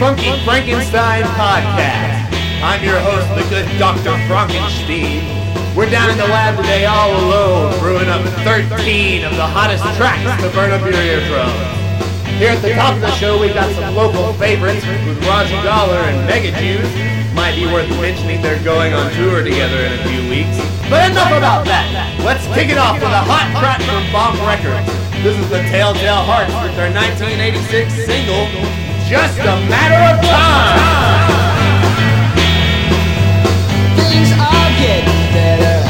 Funky Frankenstein Podcast. I'm your host, the good Dr. Frankenstein. We're down in the lab today all alone, brewing up 13 of the hottest tracks to burn up your eardrums. Here at the top of the show, we've got some local favorites with Raji Goller and Megatune. Might be worth mentioning they're going on tour together in a few weeks. But enough about that. Let's kick it off with a hot track from Bomb Records. This is the Telltale Hearts with their 1986 single, Just a Matter of Time. Things are getting better.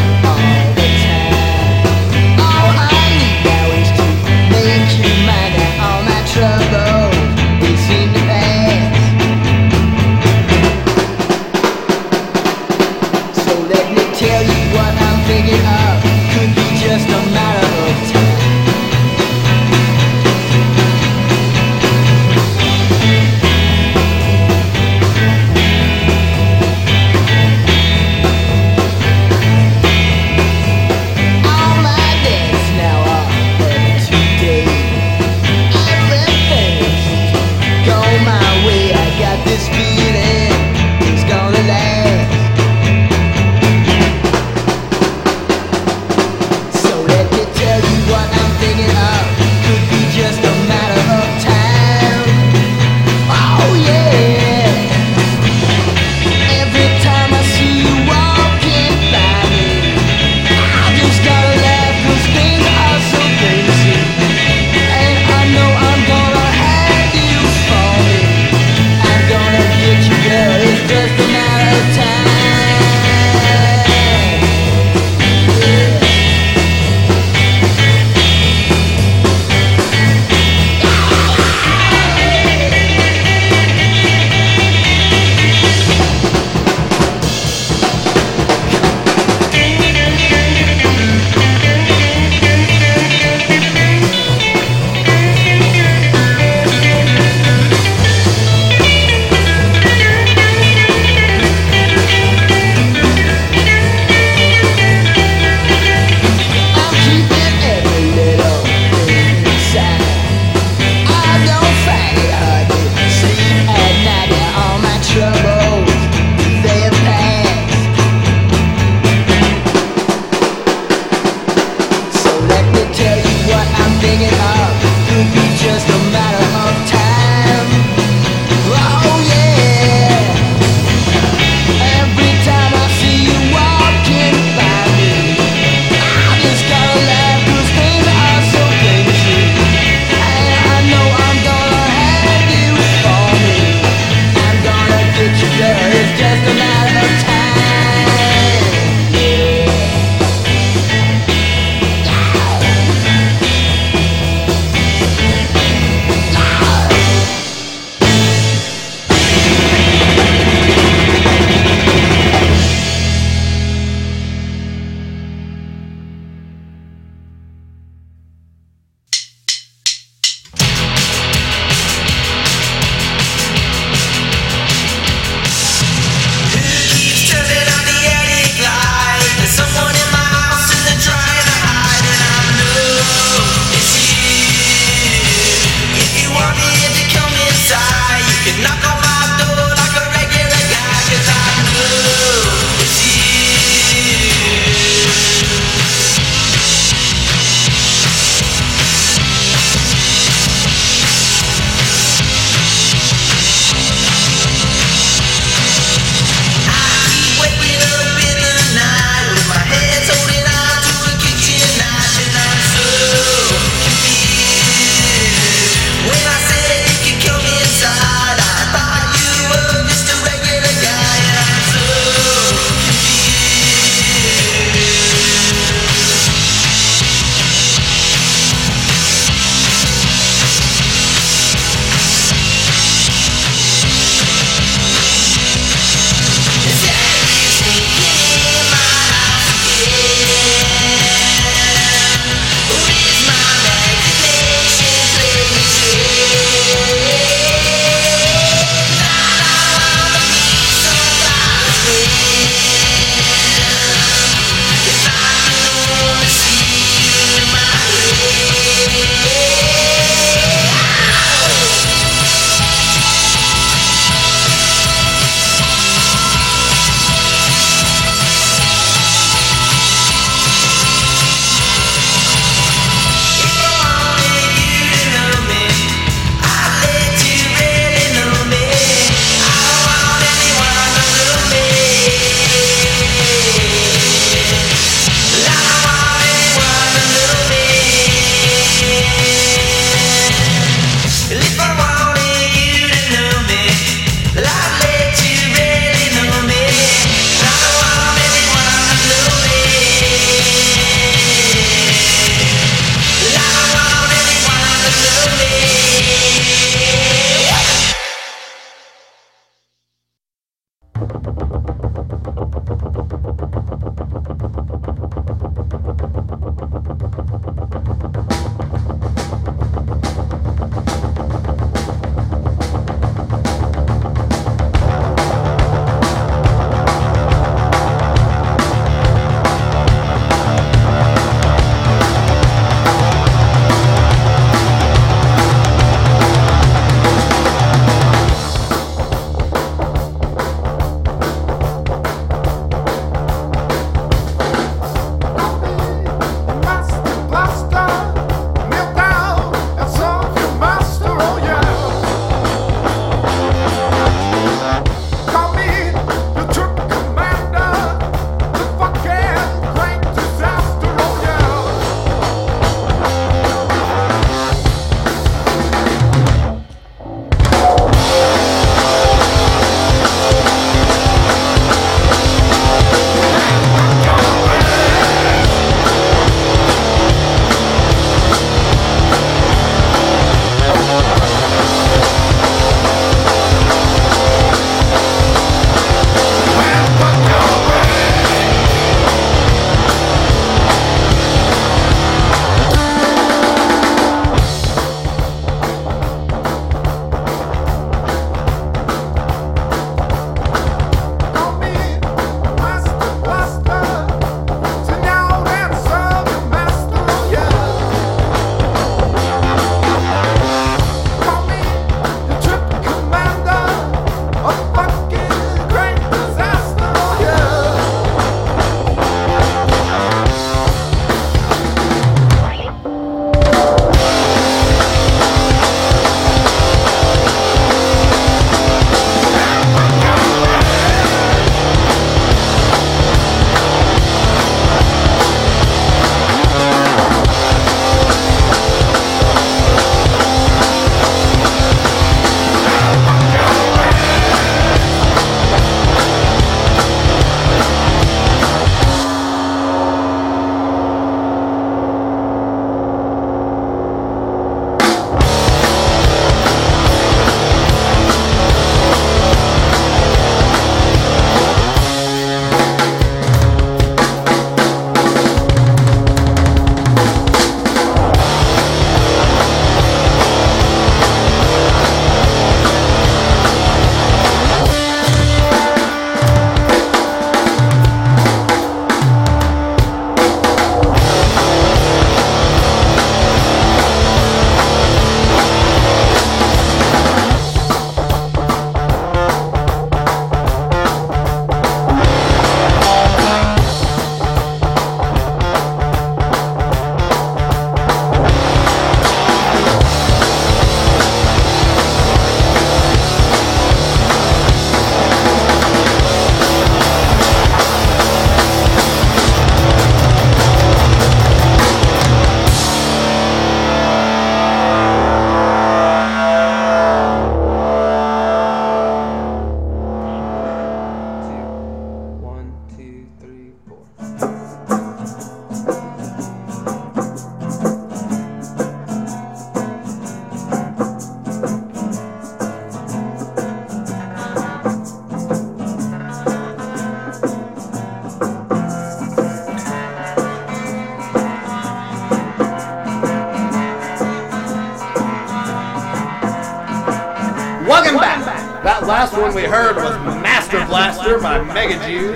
Welcome back. That last one we heard was Master Blaster by Megatune.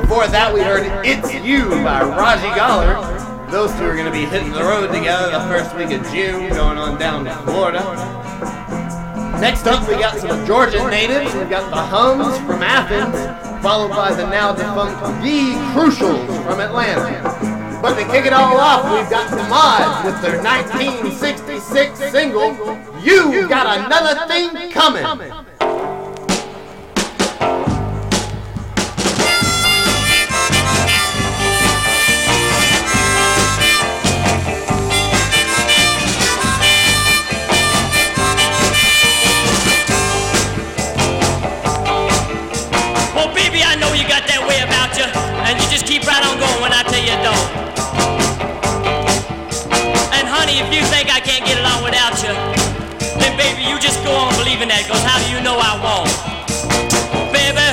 Before that we heard It's You by Raji Goller. Those two are going to be hitting the road together the first week of June, going on down to Florida. Next up we got some Georgian natives. We've got The Hums from Athens, followed by the now defunct The Crucials from Atlanta. But to kick it all off, we've got The Mods with their 1966 single, You Got Another Thing Coming. Well, baby, I know you got that way about you, and you just keep right on going when I tell you don't. If you think I can't get along without you, then baby, you just go on believing that, cause how do you know I won't? Baby,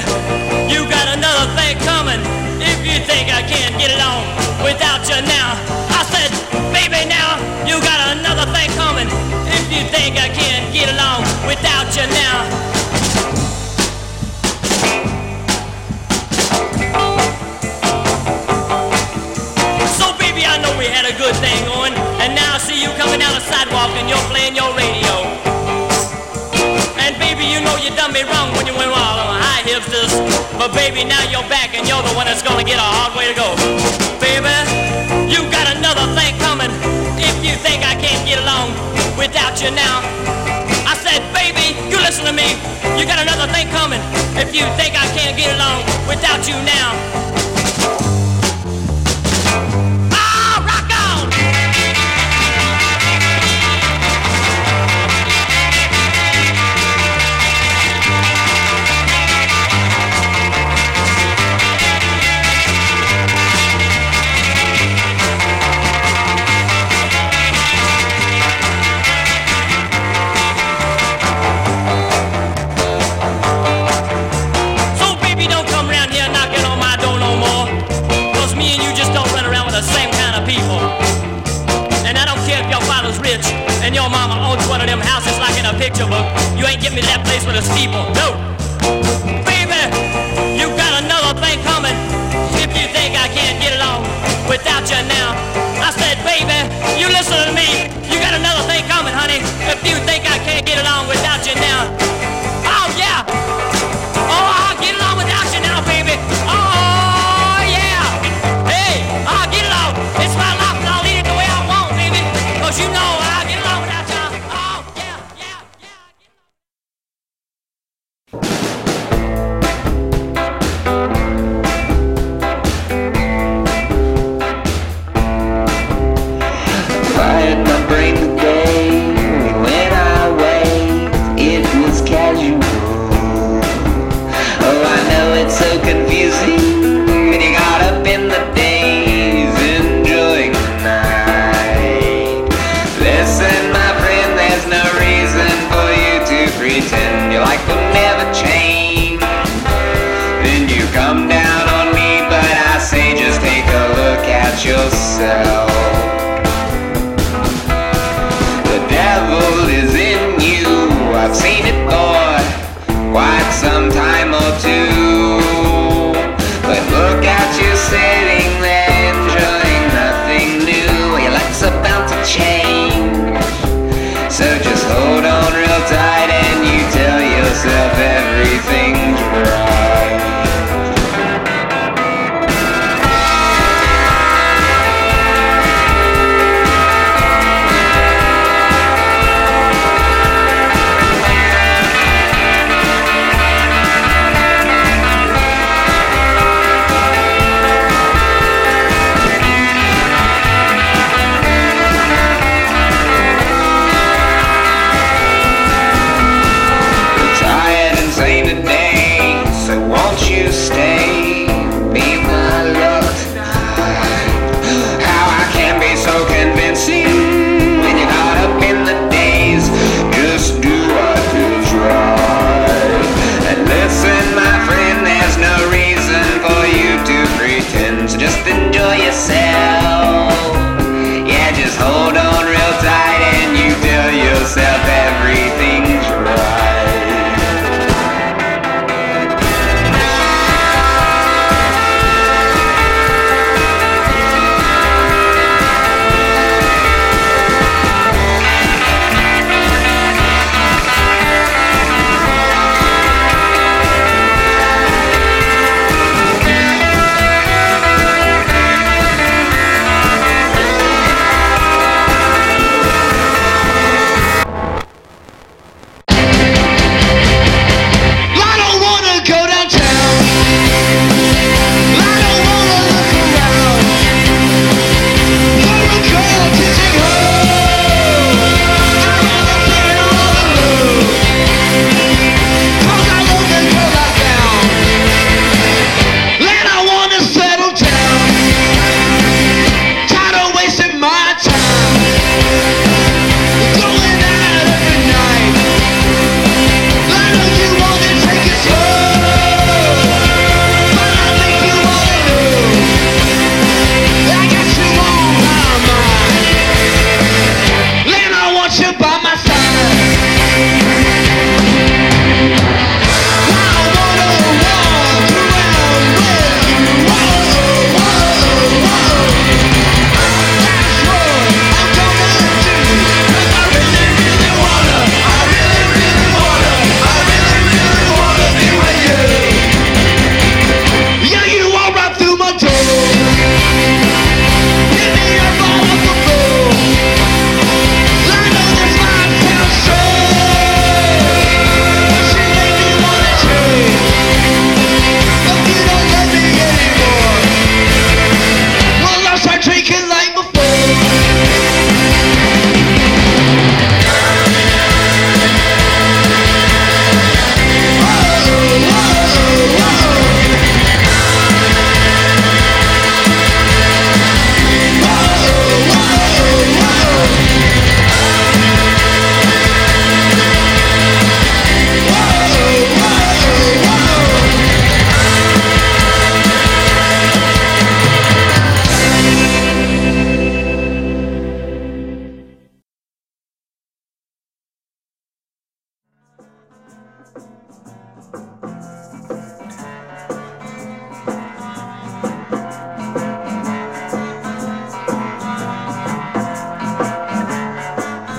you got another thing coming. If you think I can't get along without you now, I said, baby, now you got another thing coming. If you think I can't get along without you now. So baby, I know we had a good thing going, and now I see you coming down the sidewalk and you're playing your radio. And baby, you know you done me wrong when you went all on high hipsters. But baby, now you're back and you're the one that's gonna get a hard way to go. Baby, you got another thing coming. If you think I can't get along without you now. I said, baby, you listen to me. You got another thing coming. If you think I can't get along without you now. And your mama owns one of them houses like in a picture book. You ain't give me that place with a steeple, no. Baby, you got another thing coming. If you think I can't get along without you now. I said, baby, you listen to me. You got another thing coming, honey. If you think I can't get along without you now. Oh, yeah. Oh, I'll get along without you now, baby. Oh, yeah. Hey, I'll get along. It's my life and I'll lead it the way I want, baby. Cause you know. Yourself. The devil is in you. I've seen it for quite some time or two. But look at you sitting there enjoying nothing new. Your life's about to change, so just hold on real tight and you tell yourself everything's right. Yourself, everything's right.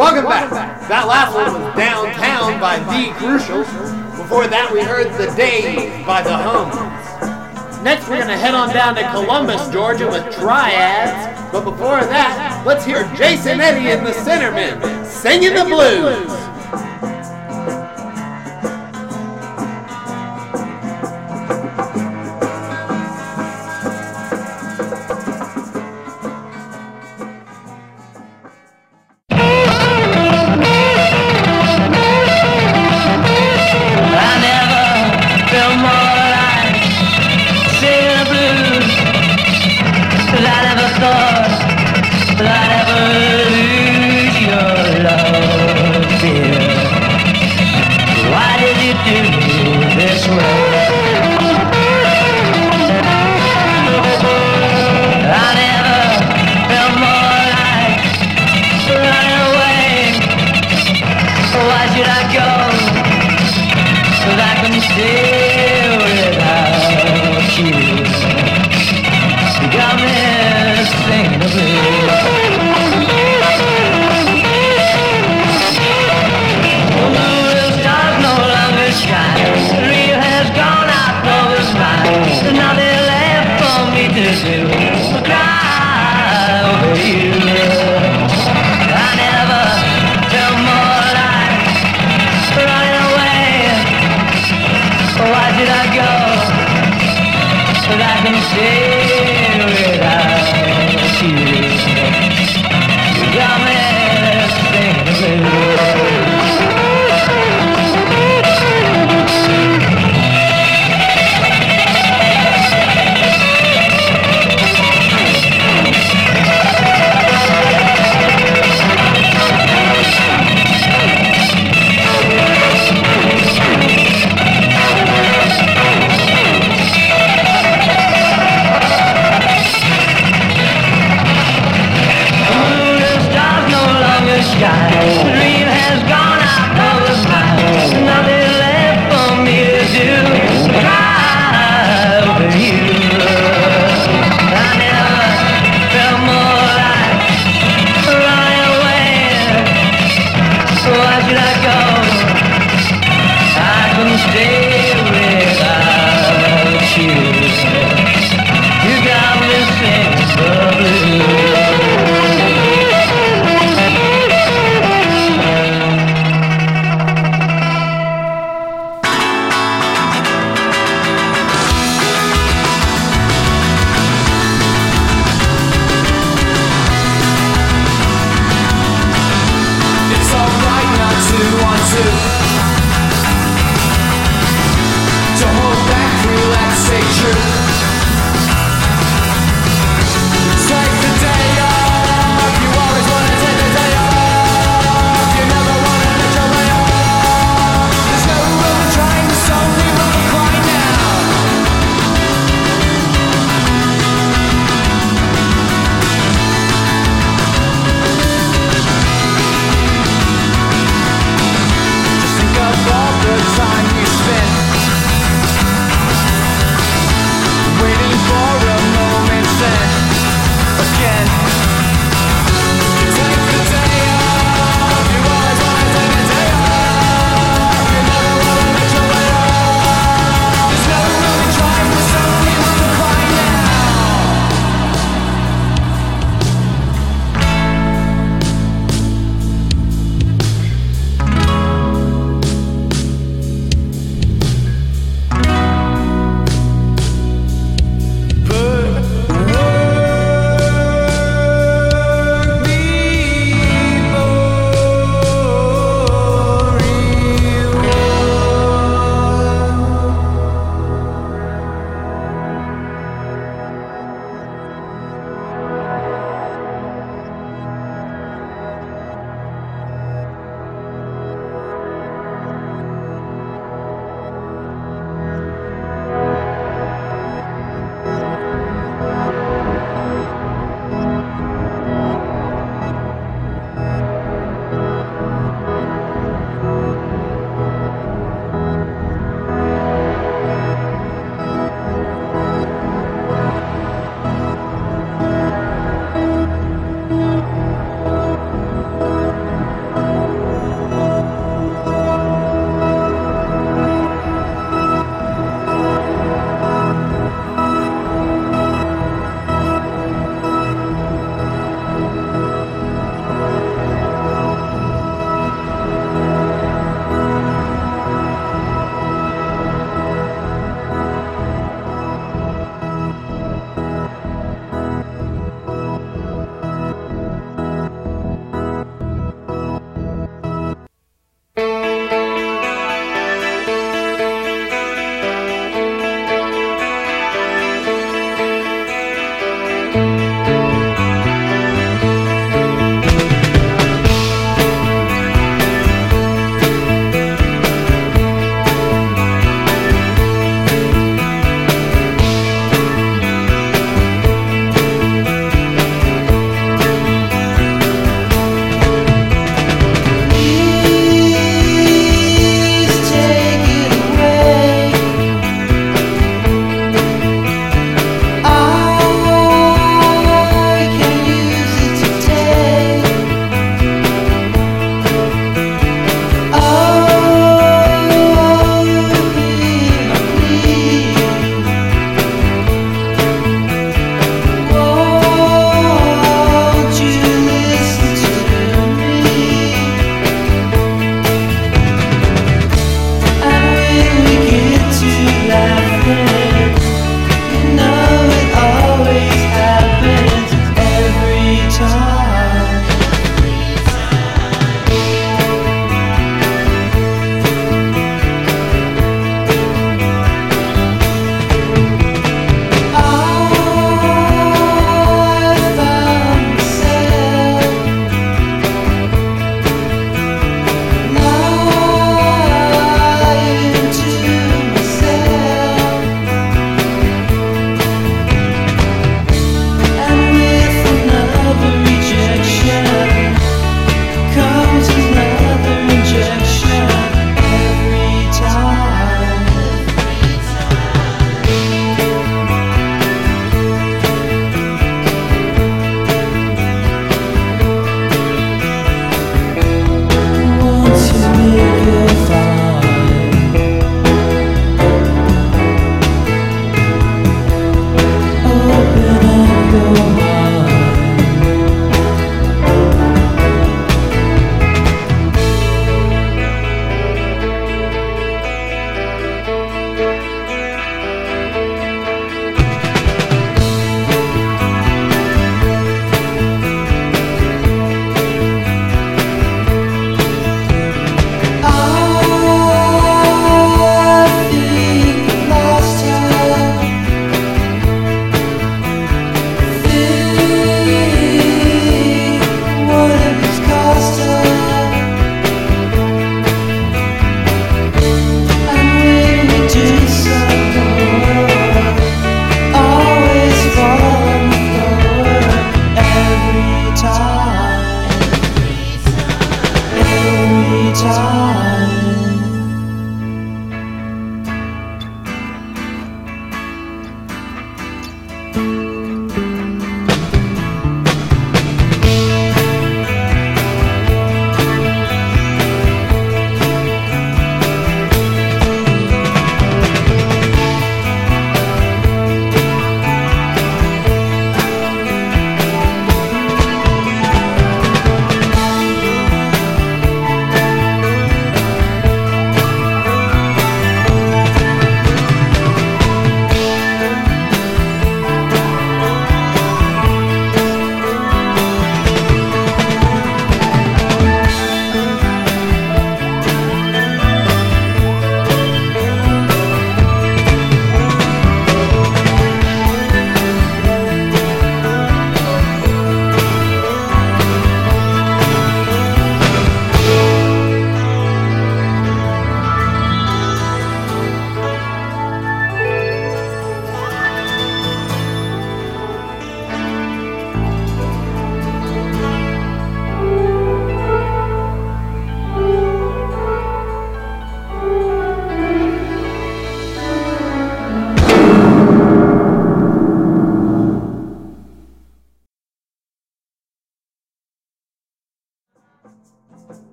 Welcome back. That last one was Downtown by The Crucials. Before that, we heard The Day by The Hums. Next, we're going to head on down to Columbus, Georgia with Triads. But before that, let's hear Jason Eddy and The Centermen singing the blues. But I never lose your love, dear.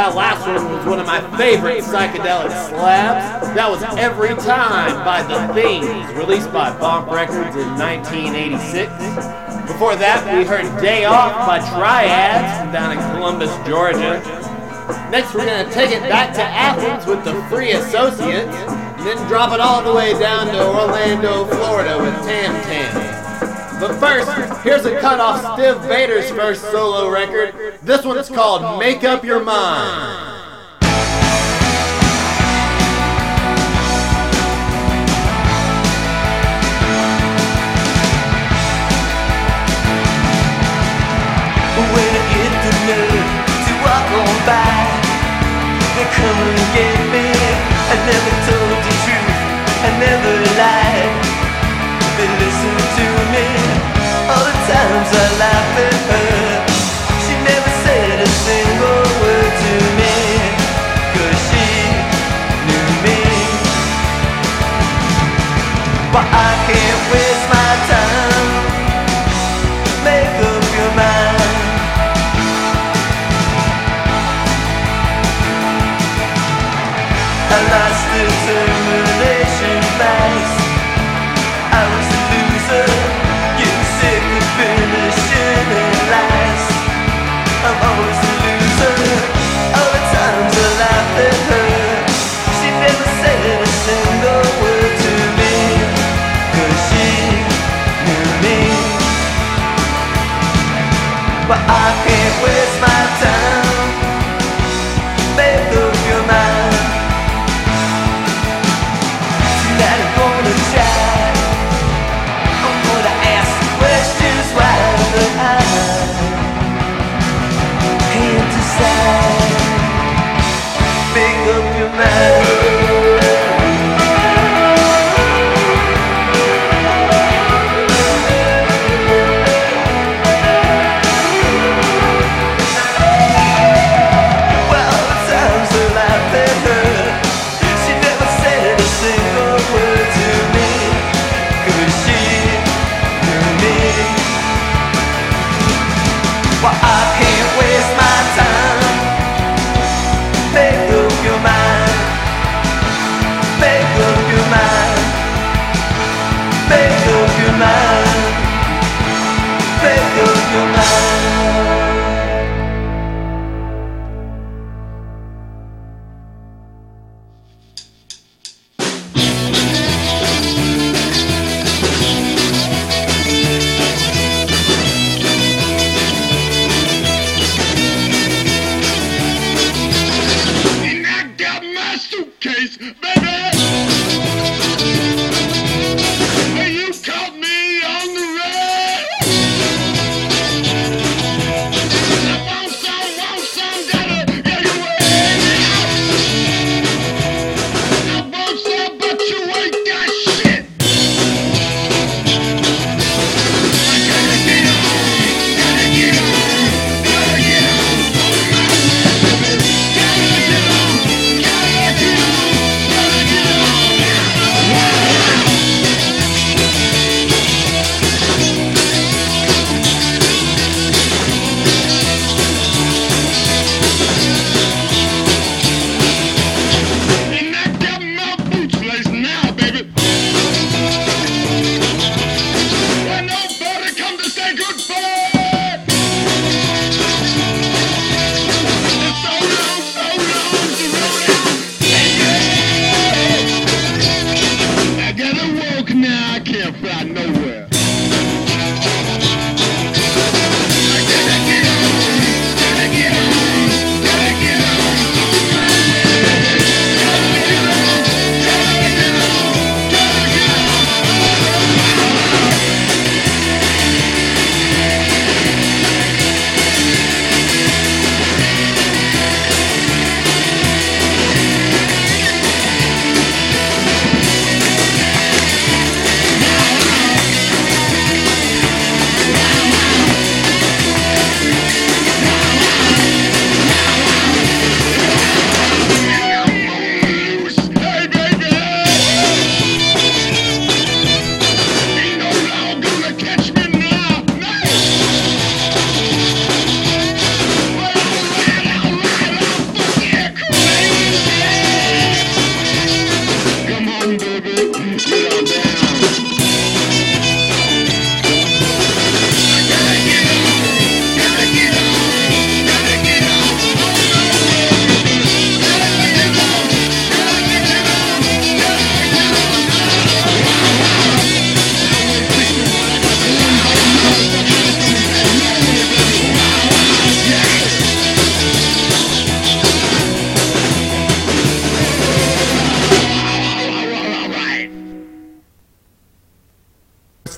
That last one was one of my favorite psychedelic slaps. That was Every Time by The Things, released by Bomb Records in 1986. Before that, we heard Day Off by Triads down in Columbus, Georgia. Next, we're going to take it back to Athens with the Free Associates, and then drop it all the way down to Orlando, Florida with Tam-Tam. But first, here's a cut off Steve Vader's first solo record. This one's called Make Up Your Mind. Gone by, they're coming to get me. I never told the truth, I never lied. They listen to me. All the times I laughed at her, she never said a single word to me, 'cause she knew me. But I can't waste my time. Make up your mind. I lost determination fast. I was a loser, getting sick of finishing at last. I'm always a loser. All the times I laughed at her, she never said a single word to me, 'cause she knew me. But I can't waste my time. Make up your mind.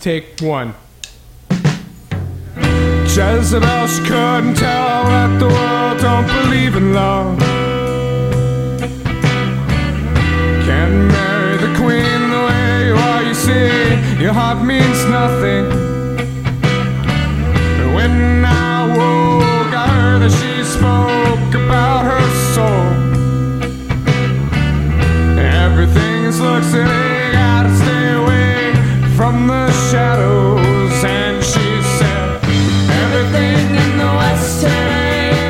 take one. Jezebel, she couldn't tell that the world don't believe in love. Can't marry the queen the way you are, you see. Your heart means nothing. And when I woke, I heard that she spoke about her soul. Everything looks at me. Gotta stay away from the shadows. And she said, everything in the Western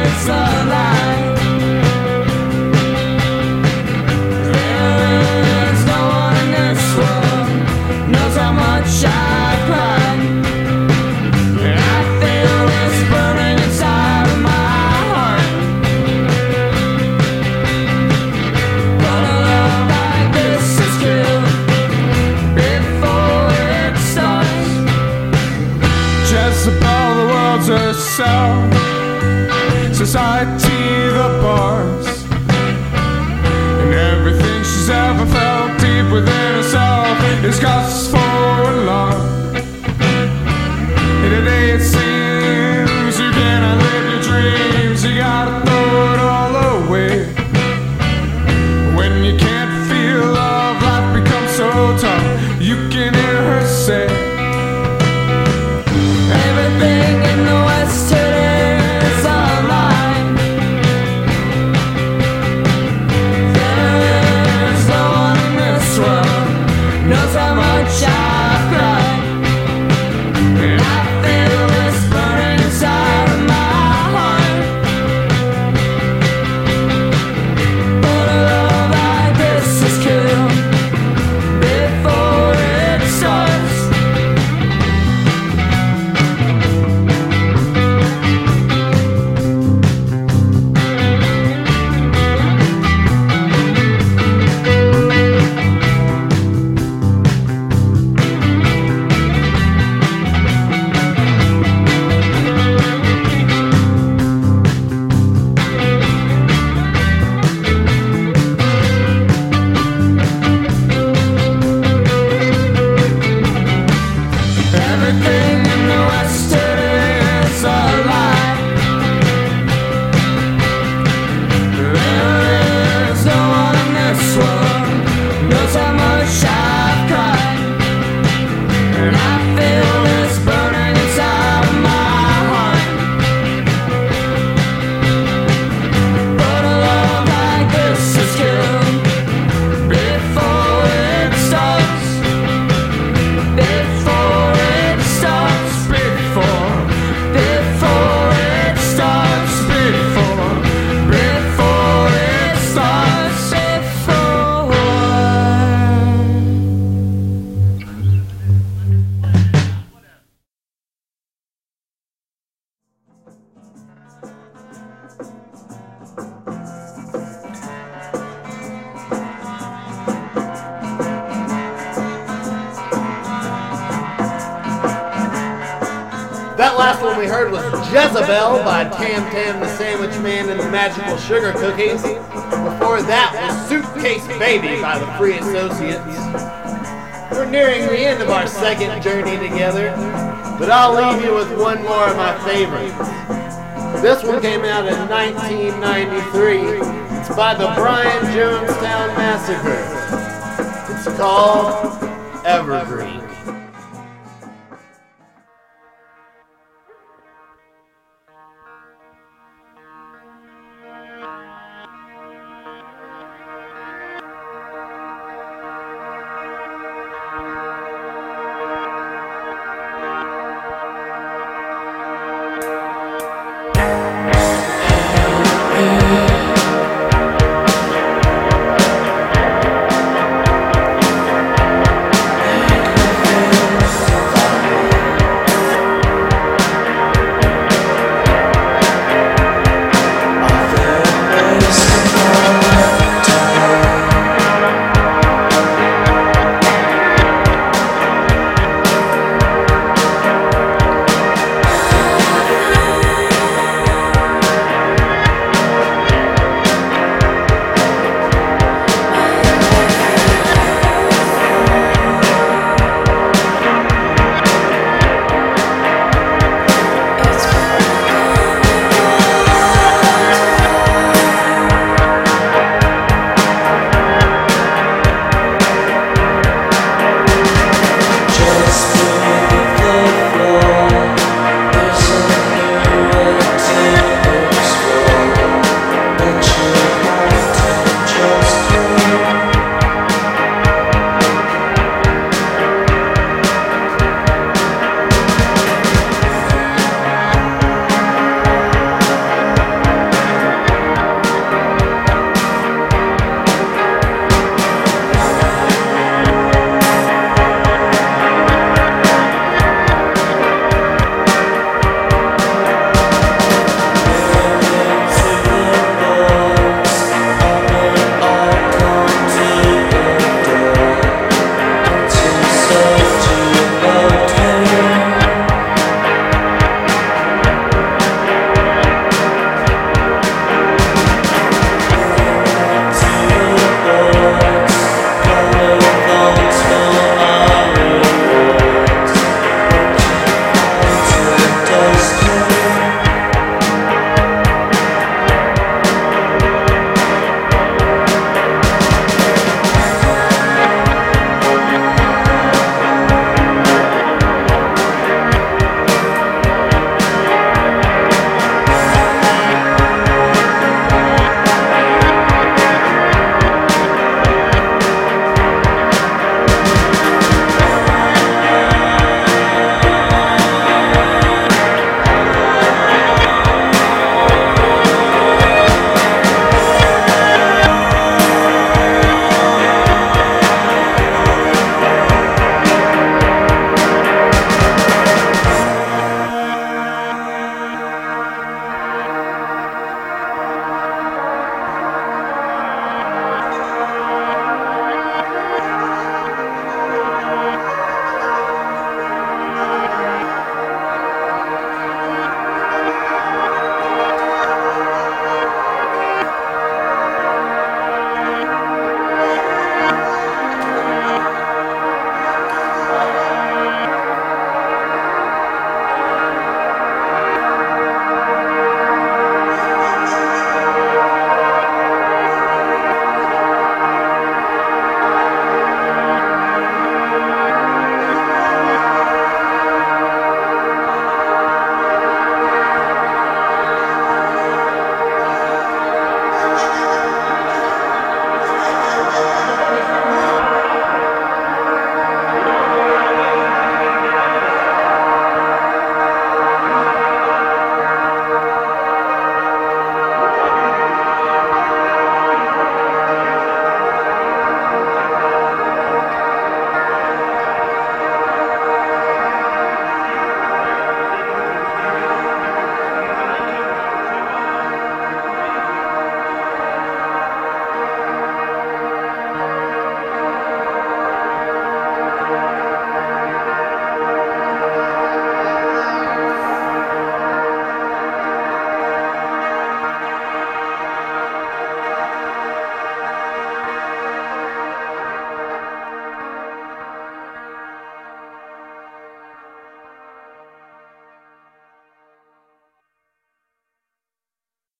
is a lie. There's no one in this world knows how much I cry. And I feel this burning inside of my heart. But a love like this is killed about the world's herself. Society, the bars, and everything she's ever felt deep within herself is cause for alarm. And today it seems you cannot live your dreams. You gotta throw it all away. When you can't feel love, life becomes so tough. You can hear her say, everything in the West today is a lie. There's no one in this world knows how much I've cried. And I feel this burning inside of my heart. But a love like this is killed before it starts. That last one we heard was Jezebel by Tam-Tam, the Sandwich Man, and the Magical Sugar Cookies. Before that was Suitcase Baby by the Free Associates. We're nearing the end of our second journey together, but I'll leave you with one more of my favorites. This one came out in 1993. It's by the Brian Jonestown Massacre. It's called Evergreen.